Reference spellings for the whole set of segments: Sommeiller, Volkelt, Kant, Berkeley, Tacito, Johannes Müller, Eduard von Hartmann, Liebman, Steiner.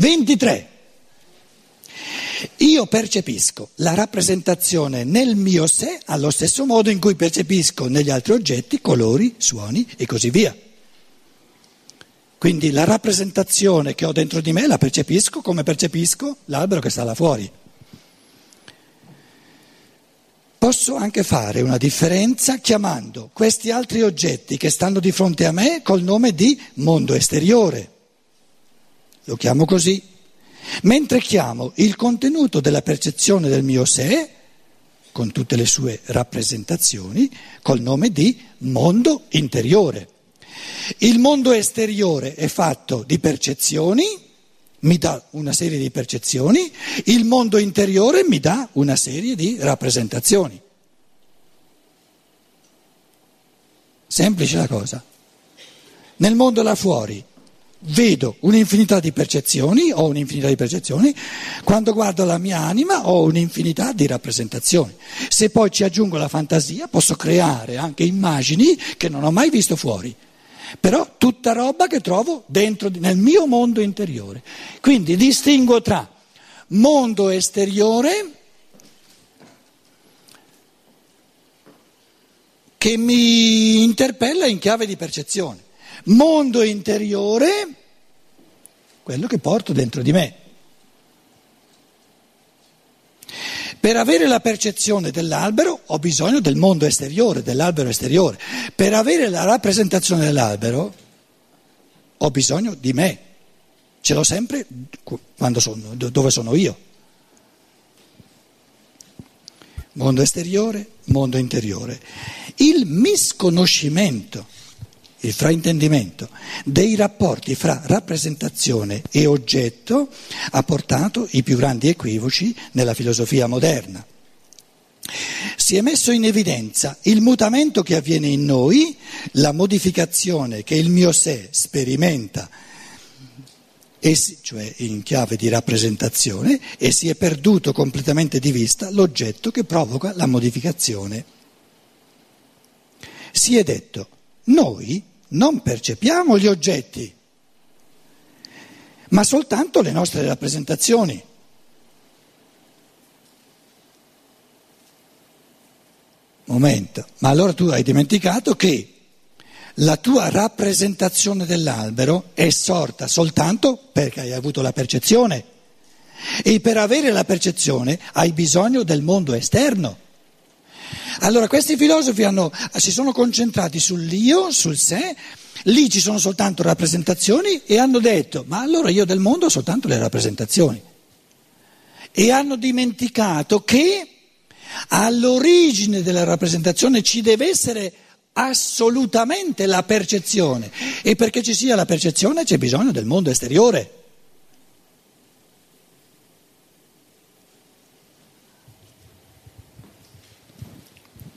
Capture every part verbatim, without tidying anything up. ventitré. Io percepisco la rappresentazione nel mio sé allo stesso modo in cui percepisco negli altri oggetti, colori, suoni e così via. Quindi la rappresentazione che ho dentro di me la percepisco come percepisco l'albero che sta là fuori. Posso anche fare una differenza chiamando questi altri oggetti che stanno di fronte a me col nome di mondo esteriore. Lo chiamo così. Mentre chiamo il contenuto della percezione del mio sé, con tutte le sue rappresentazioni, col nome di mondo interiore. Il mondo esteriore è fatto di percezioni, mi dà una serie di percezioni, il mondo interiore mi dà una serie di rappresentazioni. Semplice la cosa. Nel mondo là fuori vedo un'infinità di percezioni, ho un'infinità di percezioni, quando guardo la mia anima ho un'infinità di rappresentazioni. Se poi ci aggiungo la fantasia posso creare anche immagini che non ho mai visto fuori. Però tutta roba che trovo dentro, nel mio mondo interiore. Quindi distingo tra mondo esteriore che mi interpella in chiave di percezione, mondo interiore, quello che porto dentro di me. Per avere la percezione dell'albero ho bisogno del mondo esteriore, dell'albero esteriore. Per avere la rappresentazione dell'albero ho bisogno di me. Ce l'ho sempre quando sono, dove sono io. Mondo esteriore, mondo interiore. Il misconoscimento, il fraintendimento dei rapporti fra rappresentazione e oggetto ha portato i più grandi equivoci nella filosofia moderna. Si è messo in evidenza il mutamento che avviene in noi, la modificazione che il mio sé sperimenta, cioè in chiave di rappresentazione, e si è perduto completamente di vista l'oggetto che provoca la modificazione. Si è detto: noi non percepiamo gli oggetti, ma soltanto le nostre rappresentazioni. Momento, ma allora tu hai dimenticato che la tua rappresentazione dell'albero è sorta soltanto perché hai avuto la percezione, e per avere la percezione hai bisogno del mondo esterno. Allora questi filosofi hanno, si sono concentrati sull'io, sul sé, lì ci sono soltanto rappresentazioni, e hanno detto: ma allora io del mondo ho soltanto le rappresentazioni. E hanno dimenticato che all'origine della rappresentazione ci deve essere assolutamente la percezione, e perché ci sia la percezione c'è bisogno del mondo esteriore.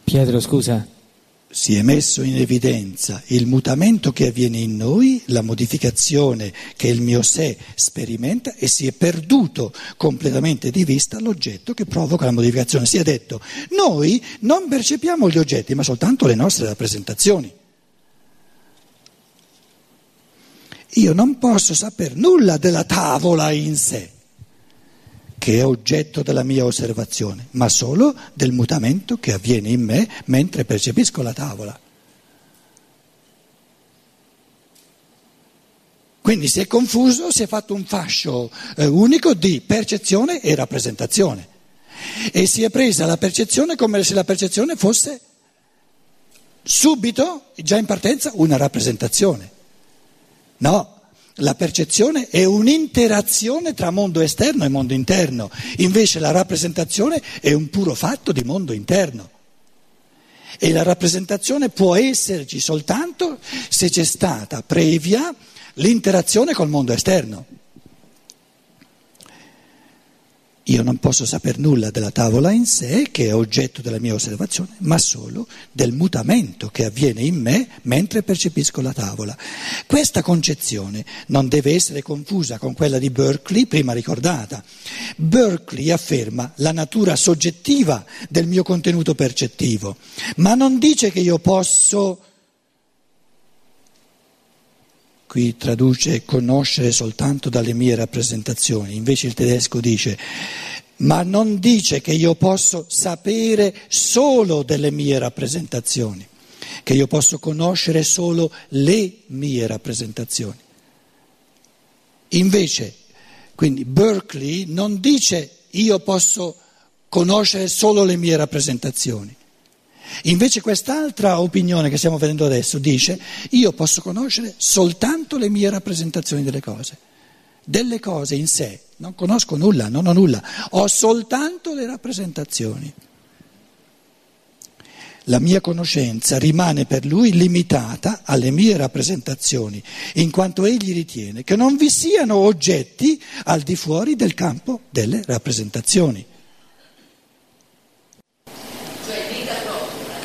Pietro, scusa. Si è messo in evidenza il mutamento che avviene in noi, la modificazione che il mio sé sperimenta, e si è perduto completamente di vista l'oggetto che provoca la modificazione. Si è detto: noi non percepiamo gli oggetti, ma soltanto le nostre rappresentazioni. Io non posso saper nulla della tavola in sé, che è oggetto della mia osservazione, ma solo del mutamento che avviene in me mentre percepisco la tavola. Quindi si è confuso, si è fatto un fascio eh, unico di percezione e rappresentazione, e si è presa la percezione come se la percezione fosse subito, già in partenza, una rappresentazione. No. La percezione è un'interazione tra mondo esterno e mondo interno, invece la rappresentazione è un puro fatto di mondo interno. E la rappresentazione può esserci soltanto se c'è stata previa l'interazione col mondo esterno. Io non posso saper nulla della tavola in sé, che è oggetto della mia osservazione, ma solo del mutamento che avviene in me mentre percepisco la tavola. Questa concezione non deve essere confusa con quella di Berkeley, prima ricordata. Berkeley afferma la natura soggettiva del mio contenuto percettivo, ma non dice che io posso qui traduce conoscere soltanto dalle mie rappresentazioni, invece il tedesco dice ma non dice che io posso sapere solo delle mie rappresentazioni, che io posso conoscere solo le mie rappresentazioni. Invece, quindi Berkeley non dice io posso conoscere solo le mie rappresentazioni. Invece quest'altra opinione che stiamo vedendo adesso dice io posso conoscere soltanto le mie rappresentazioni delle cose, delle cose in sé, non conosco nulla, non ho nulla, ho soltanto le rappresentazioni. La mia conoscenza rimane per lui limitata alle mie rappresentazioni, in quanto egli ritiene che non vi siano oggetti al di fuori del campo delle rappresentazioni.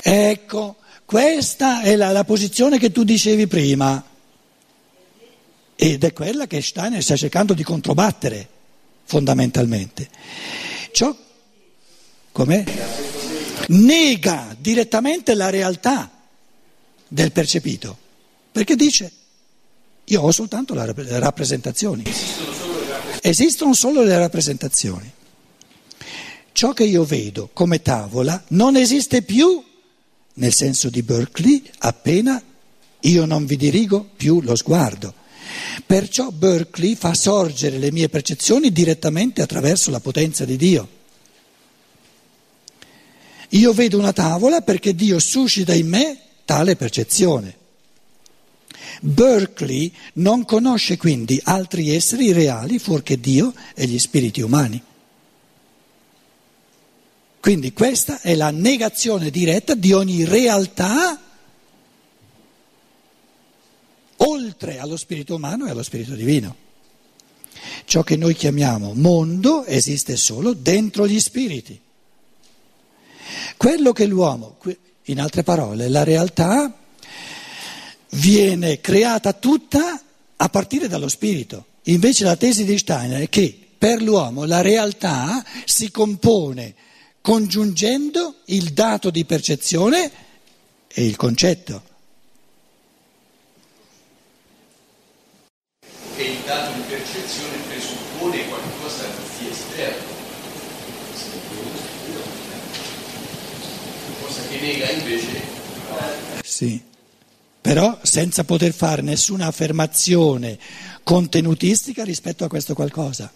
Ecco, questa è la, la posizione che tu dicevi prima ed è quella che Steiner sta cercando di controbattere fondamentalmente. Ciò com'è? Nega direttamente la realtà del percepito, perché dice io ho soltanto la, le rappresentazioni. Esistono solo le rappresentazioni. Esistono solo le rappresentazioni. Ciò che io vedo come tavola non esiste più nel senso di Berkeley, appena io non vi dirigo più lo sguardo. Perciò Berkeley fa sorgere le mie percezioni direttamente attraverso la potenza di Dio. Io vedo una tavola perché Dio suscita in me tale percezione. Berkeley non conosce quindi altri esseri reali fuorché Dio e gli spiriti umani. Quindi questa è la negazione diretta di ogni realtà oltre allo spirito umano e allo spirito divino. Ciò che noi chiamiamo mondo esiste solo dentro gli spiriti. Quello che l'uomo, in altre parole, la realtà viene creata tutta a partire dallo spirito. Invece la tesi di Steiner è che per l'uomo la realtà si compone congiungendo il dato di percezione e il concetto. E il dato di percezione presuppone qualcosa di esterno, cosa che nega invece. Sì, però senza poter fare nessuna affermazione contenutistica rispetto a questo qualcosa.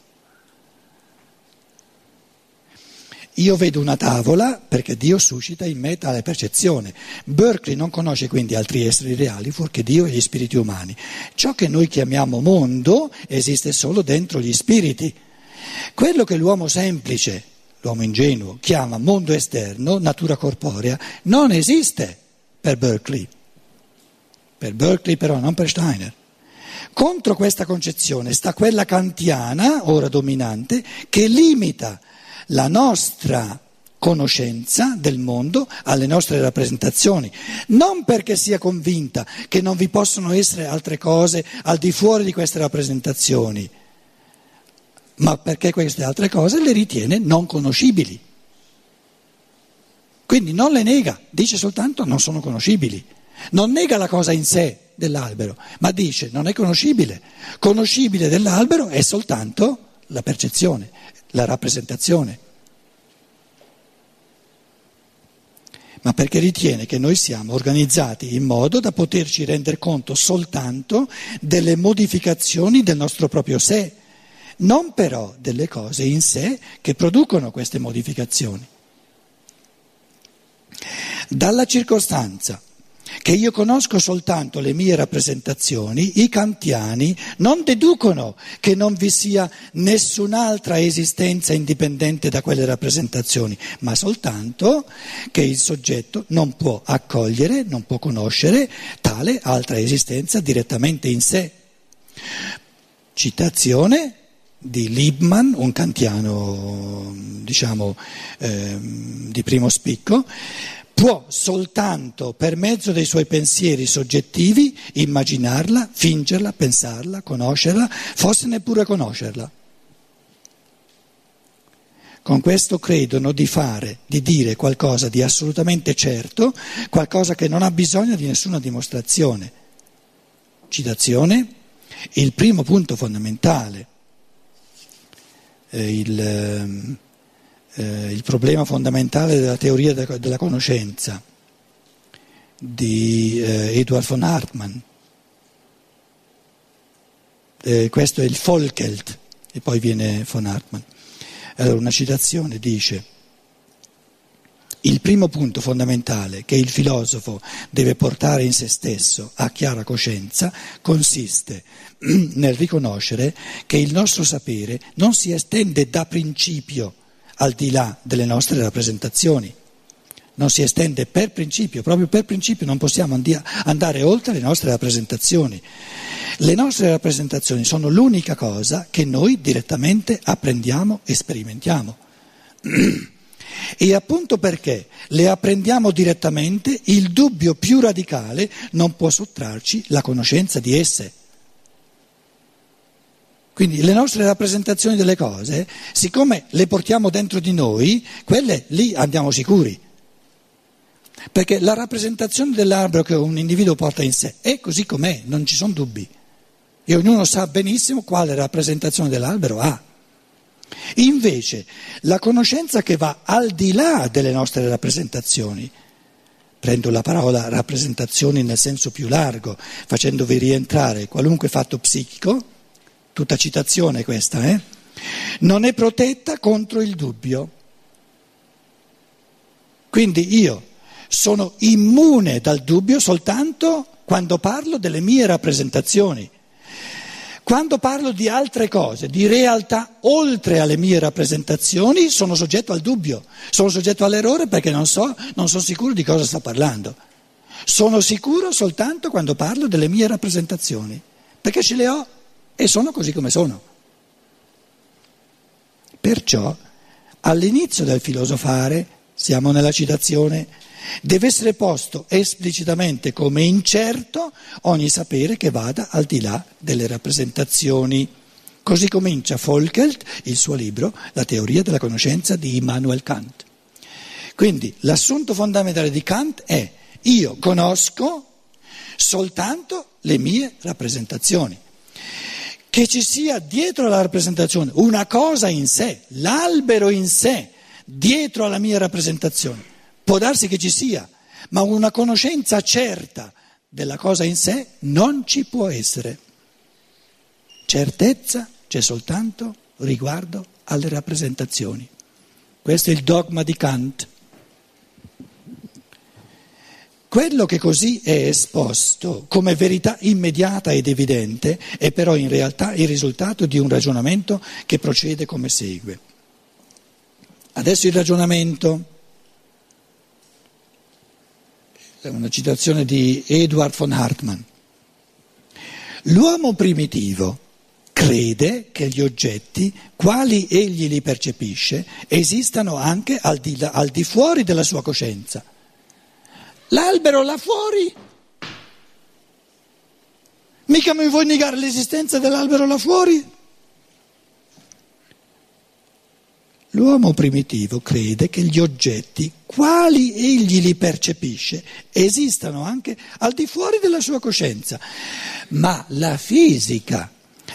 Io vedo una tavola perché Dio suscita in me tale percezione. Berkeley non conosce quindi altri esseri reali fuorché Dio e gli spiriti umani. Ciò che noi chiamiamo mondo esiste solo dentro gli spiriti. Quello che l'uomo semplice, l'uomo ingenuo, chiama mondo esterno, natura corporea, non esiste per Berkeley. Per Berkeley però, non per Steiner. Contro questa concezione sta quella kantiana, ora dominante, che limita la nostra conoscenza del mondo alle nostre rappresentazioni, non perché sia convinta che non vi possono essere altre cose al di fuori di queste rappresentazioni, ma perché queste altre cose le ritiene non conoscibili. Quindi non le nega, dice soltanto non sono conoscibili. Non nega la cosa in sé dell'albero, ma dice non è conoscibile. Conoscibile dell'albero è soltanto la percezione, la rappresentazione, ma perché ritiene che noi siamo organizzati in modo da poterci rendere conto soltanto delle modificazioni del nostro proprio sé, non però delle cose in sé che producono queste modificazioni. Dalla circostanza che io conosco soltanto le mie rappresentazioni, i kantiani non deducono che non vi sia nessun'altra esistenza indipendente da quelle rappresentazioni, ma soltanto che il soggetto non può accogliere, non può conoscere tale altra esistenza direttamente in sé. Citazione di Liebman, un kantiano, diciamo, eh, di primo spicco. Può soltanto per mezzo dei suoi pensieri soggettivi immaginarla, fingerla, pensarla, conoscerla, forse neppure conoscerla. Con questo credono di fare, di dire qualcosa di assolutamente certo, qualcosa che non ha bisogno di nessuna dimostrazione. Citazione. Il primo punto fondamentale, eh, il, eh, il problema fondamentale della teoria de- della conoscenza di eh, Eduard von Hartmann, eh, questo è il Volkelt e poi viene von Hartmann. Allora, una citazione dice: il primo punto fondamentale che il filosofo deve portare in se stesso a chiara coscienza consiste nel riconoscere che il nostro sapere non si estende da principio al di là delle nostre rappresentazioni, non si estende per principio, proprio per principio non possiamo andare oltre le nostre rappresentazioni. Le nostre rappresentazioni sono l'unica cosa che noi direttamente apprendiamo e sperimentiamo. E appunto perché le apprendiamo direttamente, il dubbio più radicale non può sottrarci la conoscenza di esse. Quindi le nostre rappresentazioni delle cose, siccome le portiamo dentro di noi, quelle lì andiamo sicuri. Perché la rappresentazione dell'albero che un individuo porta in sé è così com'è, non ci sono dubbi. E ognuno sa benissimo quale rappresentazione dell'albero ha. Invece la conoscenza che va al di là delle nostre rappresentazioni, prendo la parola rappresentazioni nel senso più largo, facendovi rientrare qualunque fatto psichico, tutta citazione questa, eh? Non è protetta contro il dubbio. Quindi io sono immune dal dubbio soltanto quando parlo delle mie rappresentazioni. Quando parlo di altre cose, di realtà oltre alle mie rappresentazioni, sono soggetto al dubbio, sono soggetto all'errore perché non so, non sono sicuro di cosa sto parlando. Sono sicuro soltanto quando parlo delle mie rappresentazioni, perché ce le ho e sono così come sono. Perciò all'inizio del filosofare, siamo nella citazione, deve essere posto esplicitamente come incerto ogni sapere che vada al di là delle rappresentazioni. Così comincia Volkelt il suo libro La teoria della conoscenza di Immanuel Kant. Quindi l'assunto fondamentale di Kant è: io conosco soltanto le mie rappresentazioni. Che ci sia dietro la rappresentazione una cosa in sé, l'albero in sé, dietro alla mia rappresentazione, può darsi che ci sia, ma una conoscenza certa della cosa in sé non ci può essere. Certezza c'è soltanto riguardo alle rappresentazioni. Questo è il dogma di Kant. Quello che così è esposto come verità immediata ed evidente è però in realtà il risultato di un ragionamento che procede come segue. Adesso il ragionamento... Una citazione di Eduard von Hartmann. L'uomo primitivo crede che gli oggetti, quali egli li percepisce, esistano anche al di, là, al di fuori della sua coscienza. L'albero là fuori? Mica mi vuoi negare l'esistenza dell'albero là fuori? L'uomo primitivo crede che gli oggetti, quali egli li percepisce, esistano anche al di fuori della sua coscienza. Ma la fisica,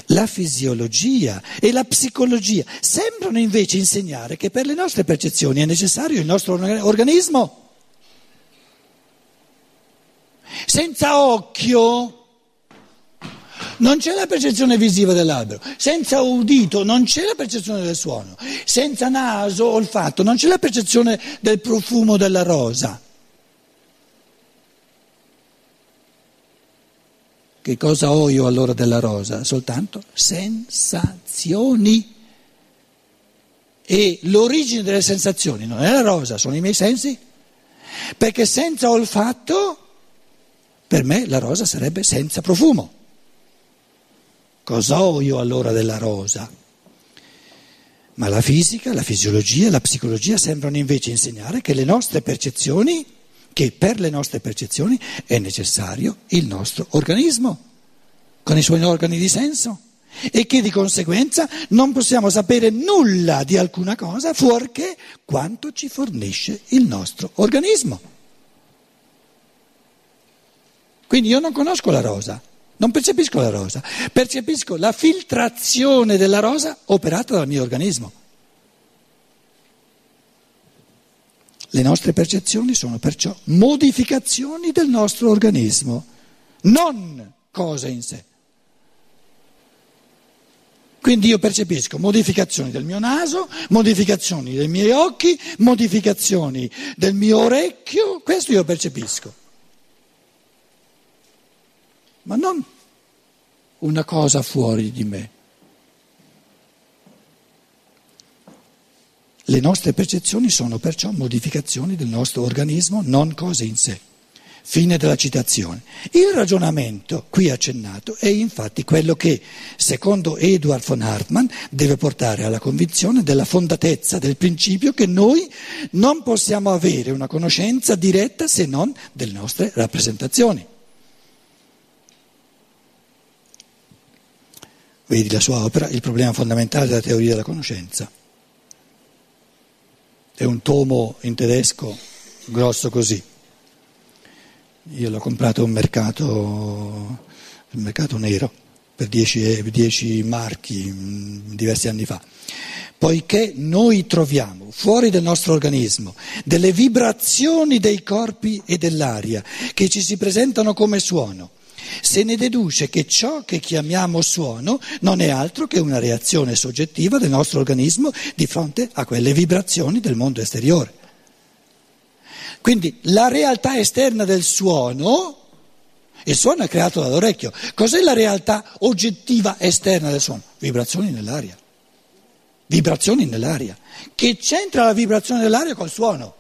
la fisiologia e la psicologia sembrano invece insegnare che per le nostre percezioni è necessario il nostro organismo. Senza occhio non c'è la percezione visiva dell'albero, senza udito non c'è la percezione del suono, senza naso, olfatto, non c'è la percezione del profumo della rosa. Che cosa ho io allora della rosa? Soltanto sensazioni. E l'origine delle sensazioni non è la rosa, sono i miei sensi, perché senza olfatto per me la rosa sarebbe senza profumo. Cosa ho io allora della rosa? Ma la fisica, la fisiologia e la psicologia sembrano invece insegnare che le nostre percezioni, che per le nostre percezioni è necessario il nostro organismo, con i suoi organi di senso, e che di conseguenza non possiamo sapere nulla di alcuna cosa fuorché quanto ci fornisce il nostro organismo. Quindi io non conosco la rosa. non percepisco la rosa, percepisco la filtrazione della rosa operata dal mio organismo. Le nostre percezioni sono perciò modificazioni del nostro organismo, non cose in sé. Quindi io percepisco modificazioni del mio naso, modificazioni dei miei occhi, modificazioni del mio orecchio, questo io percepisco. Ma non una cosa fuori di me. Le nostre percezioni sono perciò modificazioni del nostro organismo, non cose in sé. Fine della citazione. Il ragionamento qui accennato è infatti quello che, secondo Eduard von Hartmann, deve portare alla convinzione della fondatezza del principio che noi non possiamo avere una conoscenza diretta se non delle nostre rappresentazioni. Vedi la sua opera, Il problema fondamentale della teoria della conoscenza. È un tomo in tedesco grosso così. Io l'ho comprato a un mercato, un mercato nero per dieci marchi diversi anni fa. Poiché noi troviamo fuori del nostro organismo delle vibrazioni dei corpi e dell'aria che ci si presentano come suono, se ne deduce che ciò che chiamiamo suono non è altro che una reazione soggettiva del nostro organismo di fronte a quelle vibrazioni del mondo esteriore. Quindi la realtà esterna del suono, il suono è creato dall'orecchio, cos'è la realtà oggettiva esterna del suono? Vibrazioni nell'aria, vibrazioni nell'aria. Che c'entra la vibrazione dell'aria col suono?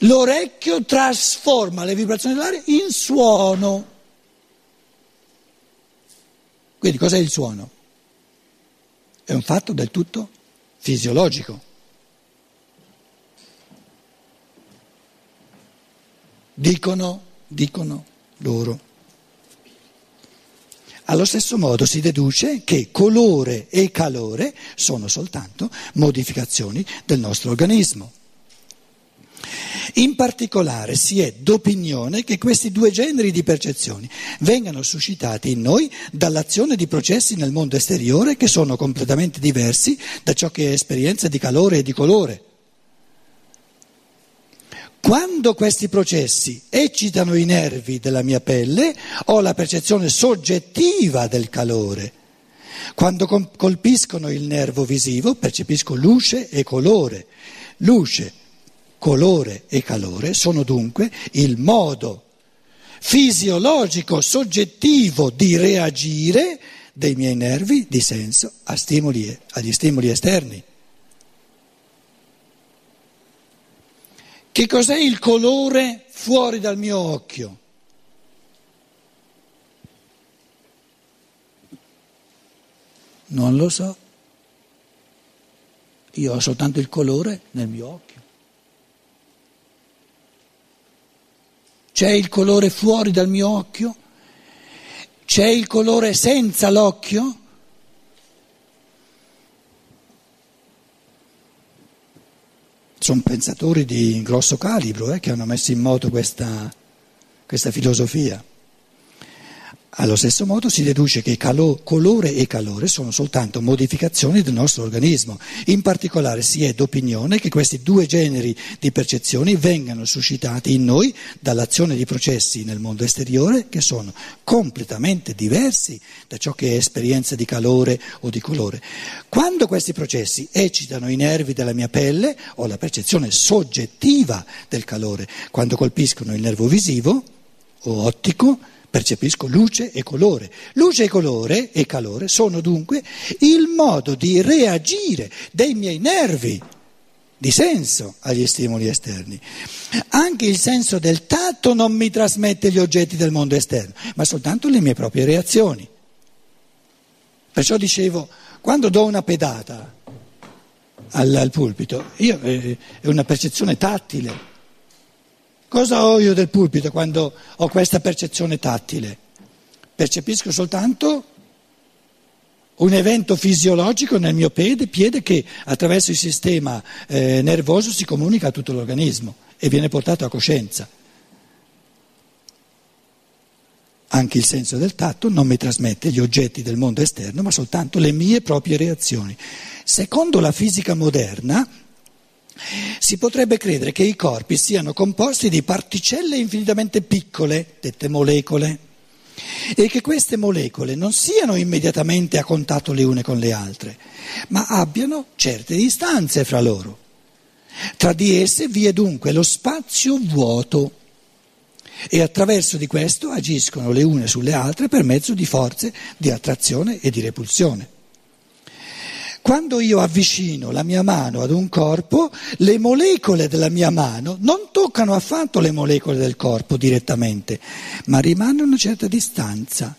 L'orecchio trasforma le vibrazioni dell'aria in suono. Quindi cos'è il suono? È un fatto del tutto fisiologico. Dicono, dicono loro. Allo stesso modo si deduce che colore e calore sono soltanto modificazioni del nostro organismo. In particolare si è d'opinione che questi due generi di percezioni vengano suscitati in noi dall'azione di processi nel mondo esteriore che sono completamente diversi da ciò che è esperienza di calore e di colore. Quando questi processi eccitano i nervi della mia pelle, ho la percezione soggettiva del calore. Quando colpiscono il nervo visivo, percepisco luce e colore. Luce, colore e calore sono dunque il modo fisiologico, soggettivo di reagire dei miei nervi di senso a stimoli, agli stimoli esterni. Che cos'è il colore fuori dal mio occhio? Non lo so. Io ho soltanto il colore nel mio occhio. C'è il colore fuori dal mio occhio? C'è il colore senza l'occhio? Sono pensatori di grosso calibro eh, che hanno messo in moto questa, questa filosofia. Allo stesso modo si deduce che calo- colore e calore sono soltanto modificazioni del nostro organismo. In particolare si è d'opinione che questi due generi di percezioni vengano suscitati in noi dall'azione di processi nel mondo esteriore che sono completamente diversi da ciò che è esperienza di calore o di colore. Quando questi processi eccitano i nervi della mia pelle ho la percezione soggettiva del calore. Quando colpiscono il nervo visivo o ottico percepisco luce e colore. Luce e colore e calore sono dunque il modo di reagire dei miei nervi di senso agli stimoli esterni. Anche il senso del tatto non mi trasmette gli oggetti del mondo esterno, ma soltanto le mie proprie reazioni. Perciò dicevo, quando do una pedata al, al pulpito, io, eh, è una percezione tattile. Cosa ho io del pulpito quando ho questa percezione tattile? Percepisco soltanto un evento fisiologico nel mio piede, piede che attraverso il sistema eh, nervoso si comunica a tutto l'organismo e viene portato a coscienza. anche il senso del tatto non mi trasmette gli oggetti del mondo esterno, ma soltanto le mie proprie reazioni. Secondo la fisica moderna si potrebbe credere che i corpi siano composti di particelle infinitamente piccole, dette molecole, e che queste molecole non siano immediatamente a contatto le une con le altre, ma abbiano certe distanze fra loro. Tra di esse vi è dunque lo spazio vuoto e attraverso di questo agiscono le une sulle altre per mezzo di forze di attrazione e di repulsione. Quando io avvicino la mia mano ad un corpo, le molecole della mia mano non toccano affatto le molecole del corpo direttamente, ma rimane una certa distanza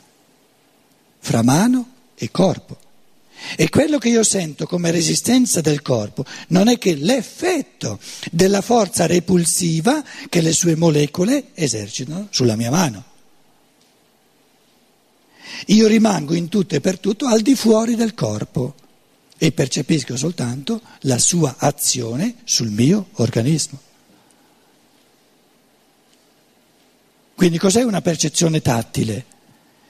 fra mano e corpo. E quello che io sento come resistenza del corpo non è che l'effetto della forza repulsiva che le sue molecole esercitano sulla mia mano. Io rimango in tutto e per tutto al di fuori del corpo. E percepisco soltanto la sua azione sul mio organismo. Quindi cos'è una percezione tattile?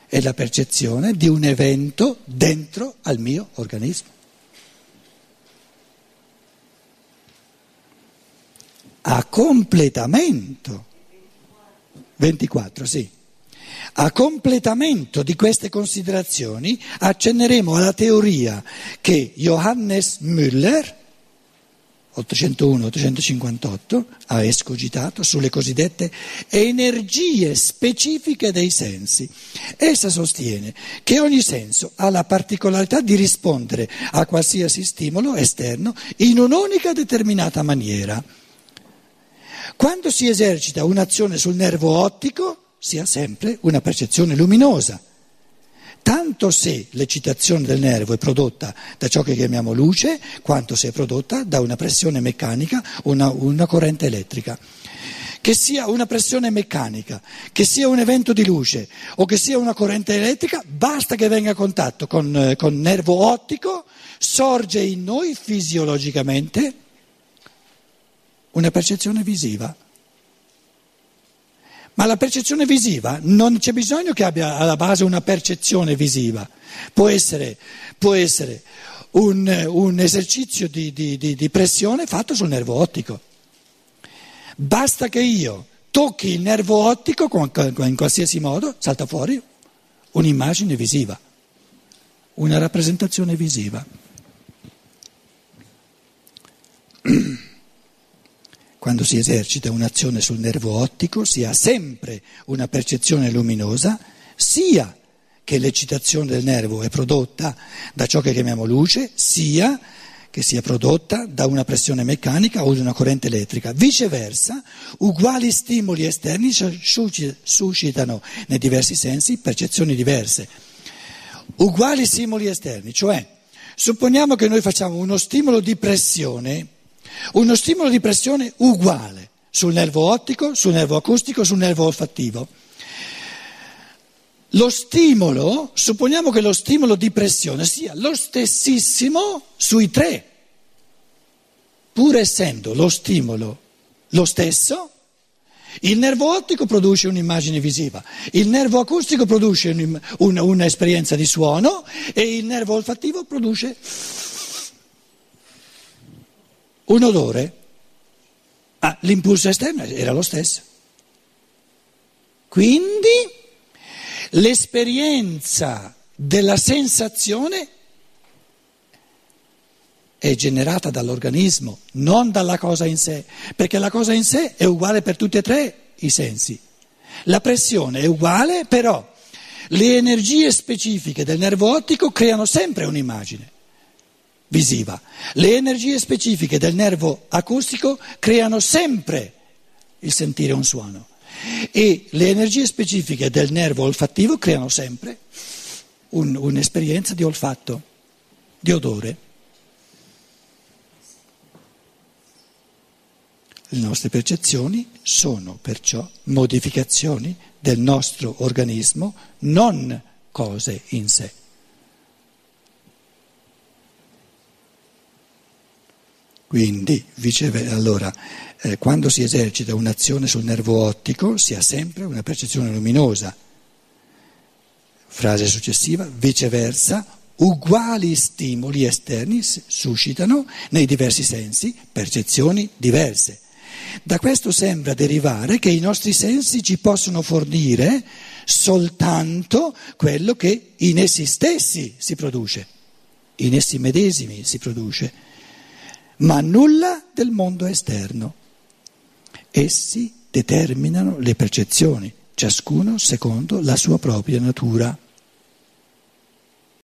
È la percezione di un evento dentro al mio organismo. A completamento, ventiquattro, sì. A completamento di queste considerazioni accenneremo alla teoria che Johannes Müller, ottocentouno ottocentocinquantotto, ha escogitato sulle cosiddette energie specifiche dei sensi. Essa sostiene che ogni senso ha la particolarità di rispondere a qualsiasi stimolo esterno in un'unica determinata maniera. Quando si esercita un'azione sul nervo ottico, si ha sempre una percezione luminosa, tanto se l'eccitazione del nervo è prodotta da ciò che chiamiamo luce, quanto se è prodotta da una pressione meccanica o una, una corrente elettrica. Che sia una pressione meccanica, che sia un evento di luce o che sia una corrente elettrica, basta che venga a contatto con, con nervo ottico, sorge in noi fisiologicamente una percezione visiva. Ma la percezione visiva non c'è bisogno che abbia alla base una percezione visiva, può essere, può essere un, un esercizio di, di, di, di pressione fatto sul nervo ottico. Basta che io tocchi il nervo ottico in qualsiasi modo, salta fuori un'immagine visiva, una rappresentazione visiva. Quando si esercita un'azione sul nervo ottico si ha sempre una percezione luminosa, sia che l'eccitazione del nervo è prodotta da ciò che chiamiamo luce, sia che sia prodotta da una pressione meccanica o da una corrente elettrica. Viceversa, uguali stimoli esterni suscitano nei diversi sensi percezioni diverse. Uguali stimoli esterni, cioè supponiamo che noi facciamo uno stimolo di pressione, uno stimolo di pressione uguale sul nervo ottico, sul nervo acustico, sul nervo olfattivo. Lo stimolo, supponiamo che lo stimolo di pressione sia lo stessissimo sui tre, pur essendo lo stimolo lo stesso, il nervo ottico produce un'immagine visiva, il nervo acustico produce un, un, un'esperienza di suono e il nervo olfattivo produce un odore, ah, l'impulso esterno era lo stesso. Quindi l'esperienza della sensazione è generata dall'organismo, non dalla cosa in sé, perché la cosa in sé è uguale per tutti e tre i sensi. La pressione è uguale, però le energie specifiche del nervo ottico creano sempre un'immagine visiva. Le energie specifiche del nervo acustico creano sempre il sentire un suono e le energie specifiche del nervo olfattivo creano sempre un, un'esperienza di olfatto, di odore. Le nostre percezioni sono perciò modificazioni del nostro organismo, non cose in sé. Quindi, viceversa, allora, eh, quando si esercita un'azione sul nervo ottico si ha sempre una percezione luminosa, Frase successiva, viceversa, uguali stimoli esterni suscitano nei diversi sensi percezioni diverse. Da questo sembra derivare che i nostri sensi ci possono fornire soltanto quello che in essi stessi si produce, in essi medesimi si produce, ma nulla del mondo esterno. Essi determinano le percezioni, ciascuno secondo la sua propria natura.